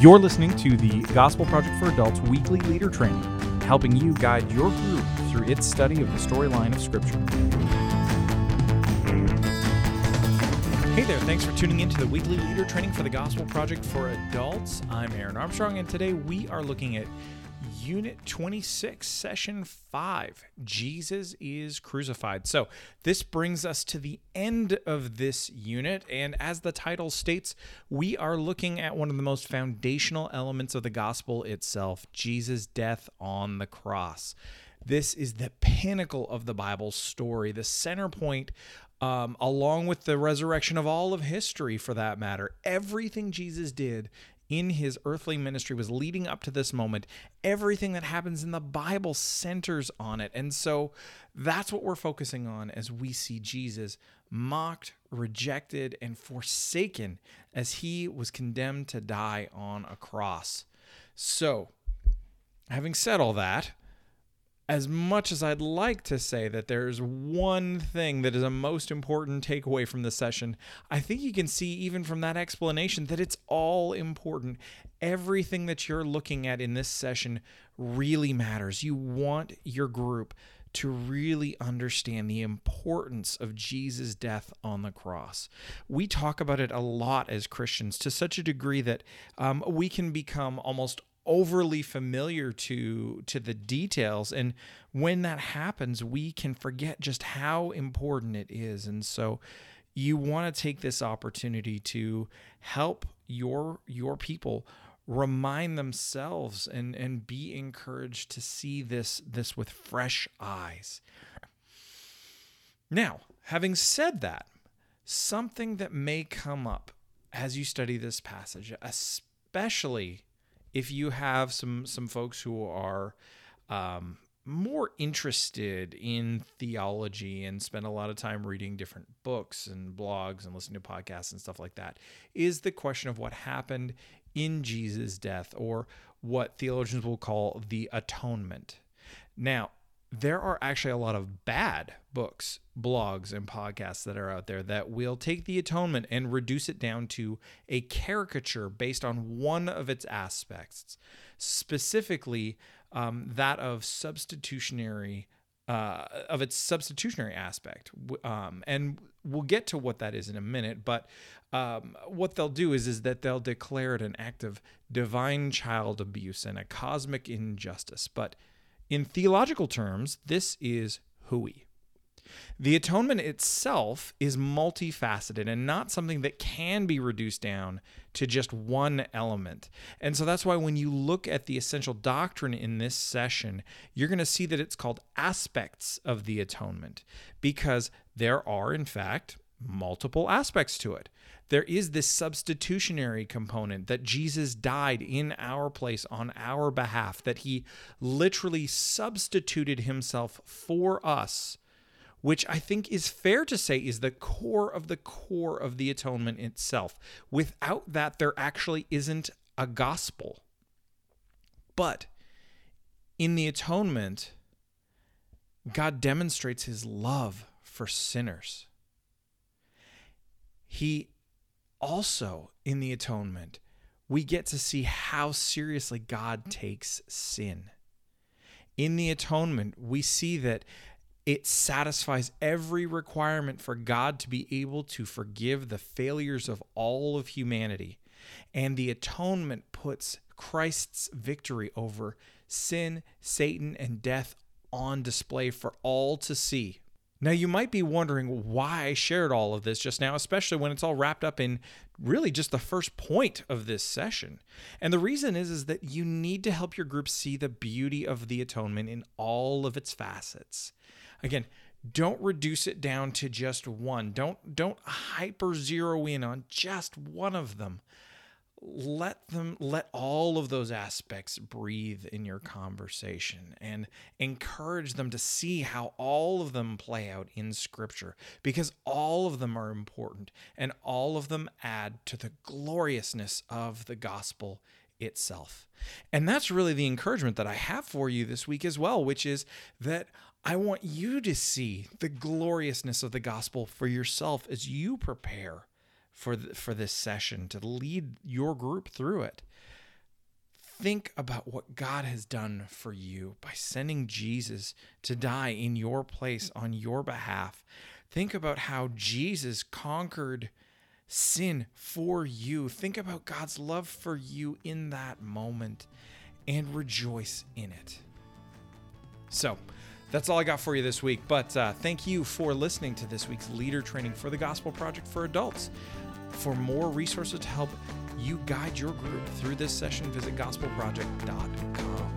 You're listening to the Gospel Project for Adults Weekly Leader Training, helping you guide your group through its study of the storyline of Scripture. Hey there, thanks for tuning in to the Weekly Leader Training for the Gospel Project for Adults. I'm Aaron Armstrong, and today we are looking at Unit 26, Session 5, Jesus is Crucified. So this brings us to the end of this unit, and as the title states, we are looking at one of the most foundational elements of the gospel itself, Jesus' death on the cross. This is the pinnacle of the Bible story, the center point, along with the resurrection of all of history, for that matter. Everything Jesus did in his earthly ministry was leading up to this moment. Everything that happens in the Bible centers on it. And so that's what we're focusing on as we see Jesus mocked, rejected, and forsaken as he was condemned to die on a cross. So, having said all that, as much as I'd like to say that there's one thing that is a most important takeaway from this session, I think you can see even from that explanation that it's all important. Everything that you're looking at in this session really matters. You want your group to really understand the importance of Jesus' death on the cross. We talk about it a lot as Christians to such a degree that we can become almost overly familiar to the details, and when that happens, we can forget just how important it is. And so you want to take this opportunity to help your people remind themselves and be encouraged to see this with fresh eyes. Now, having said that, something that may come up as you study this passage, especially if you have some folks who are more interested in theology and spend a lot of time reading different books and blogs and listening to podcasts and stuff like that, is the question of what happened in Jesus' death, or what theologians will call the atonement. Now, there are actually a lot of bad books, blogs, and podcasts that are out there that will take the atonement and reduce it down to a caricature based on one of its aspects, specifically that of substitutionary, of its substitutionary aspect. And we'll get to what that is in a minute, but what they'll do is that they'll declare it an act of divine child abuse and a cosmic injustice. But in theological terms, this is hooey. The atonement itself is multifaceted and not something that can be reduced down to just one element. And so that's why when you look at the essential doctrine in this session, you're going to see that it's called aspects of the atonement, because there are, in fact, multiple aspects to it. There is this substitutionary component that Jesus died in our place on our behalf, that he literally substituted himself for us, which I think is fair to say is the core of the atonement itself. Without that, there actually isn't a gospel. But in the atonement, God demonstrates his love for sinners. He also, in the atonement, we get to see how seriously God takes sin. In the atonement, we see that it satisfies every requirement for God to be able to forgive the failures of all of humanity. And the atonement puts Christ's victory over sin, Satan, and death on display for all to see. Now, you might be wondering why I shared all of this just now, especially when it's all wrapped up in really just the first point of this session. And the reason is that you need to help your group see the beauty of the atonement in all of its facets. Again, don't reduce it down to just one. Don't hyper zero in on just one of them. Let all of those aspects breathe in your conversation and encourage them to see how all of them play out in Scripture, because all of them are important and all of them add to the gloriousness of the gospel itself. And that's really the encouragement that I have for you this week as well, which is that I want you to see the gloriousness of the gospel for yourself as you prepare for this session to lead your group through it. Think about what God has done for you by sending Jesus to die in your place on your behalf. Think about how Jesus conquered sin for you. Think about God's love for you in that moment and rejoice in it. So that's all I got for you this week, but thank you for listening to this week's leader training for the Gospel Project for Adults. For more resources to help you guide your group through this session, visit gospelproject.com.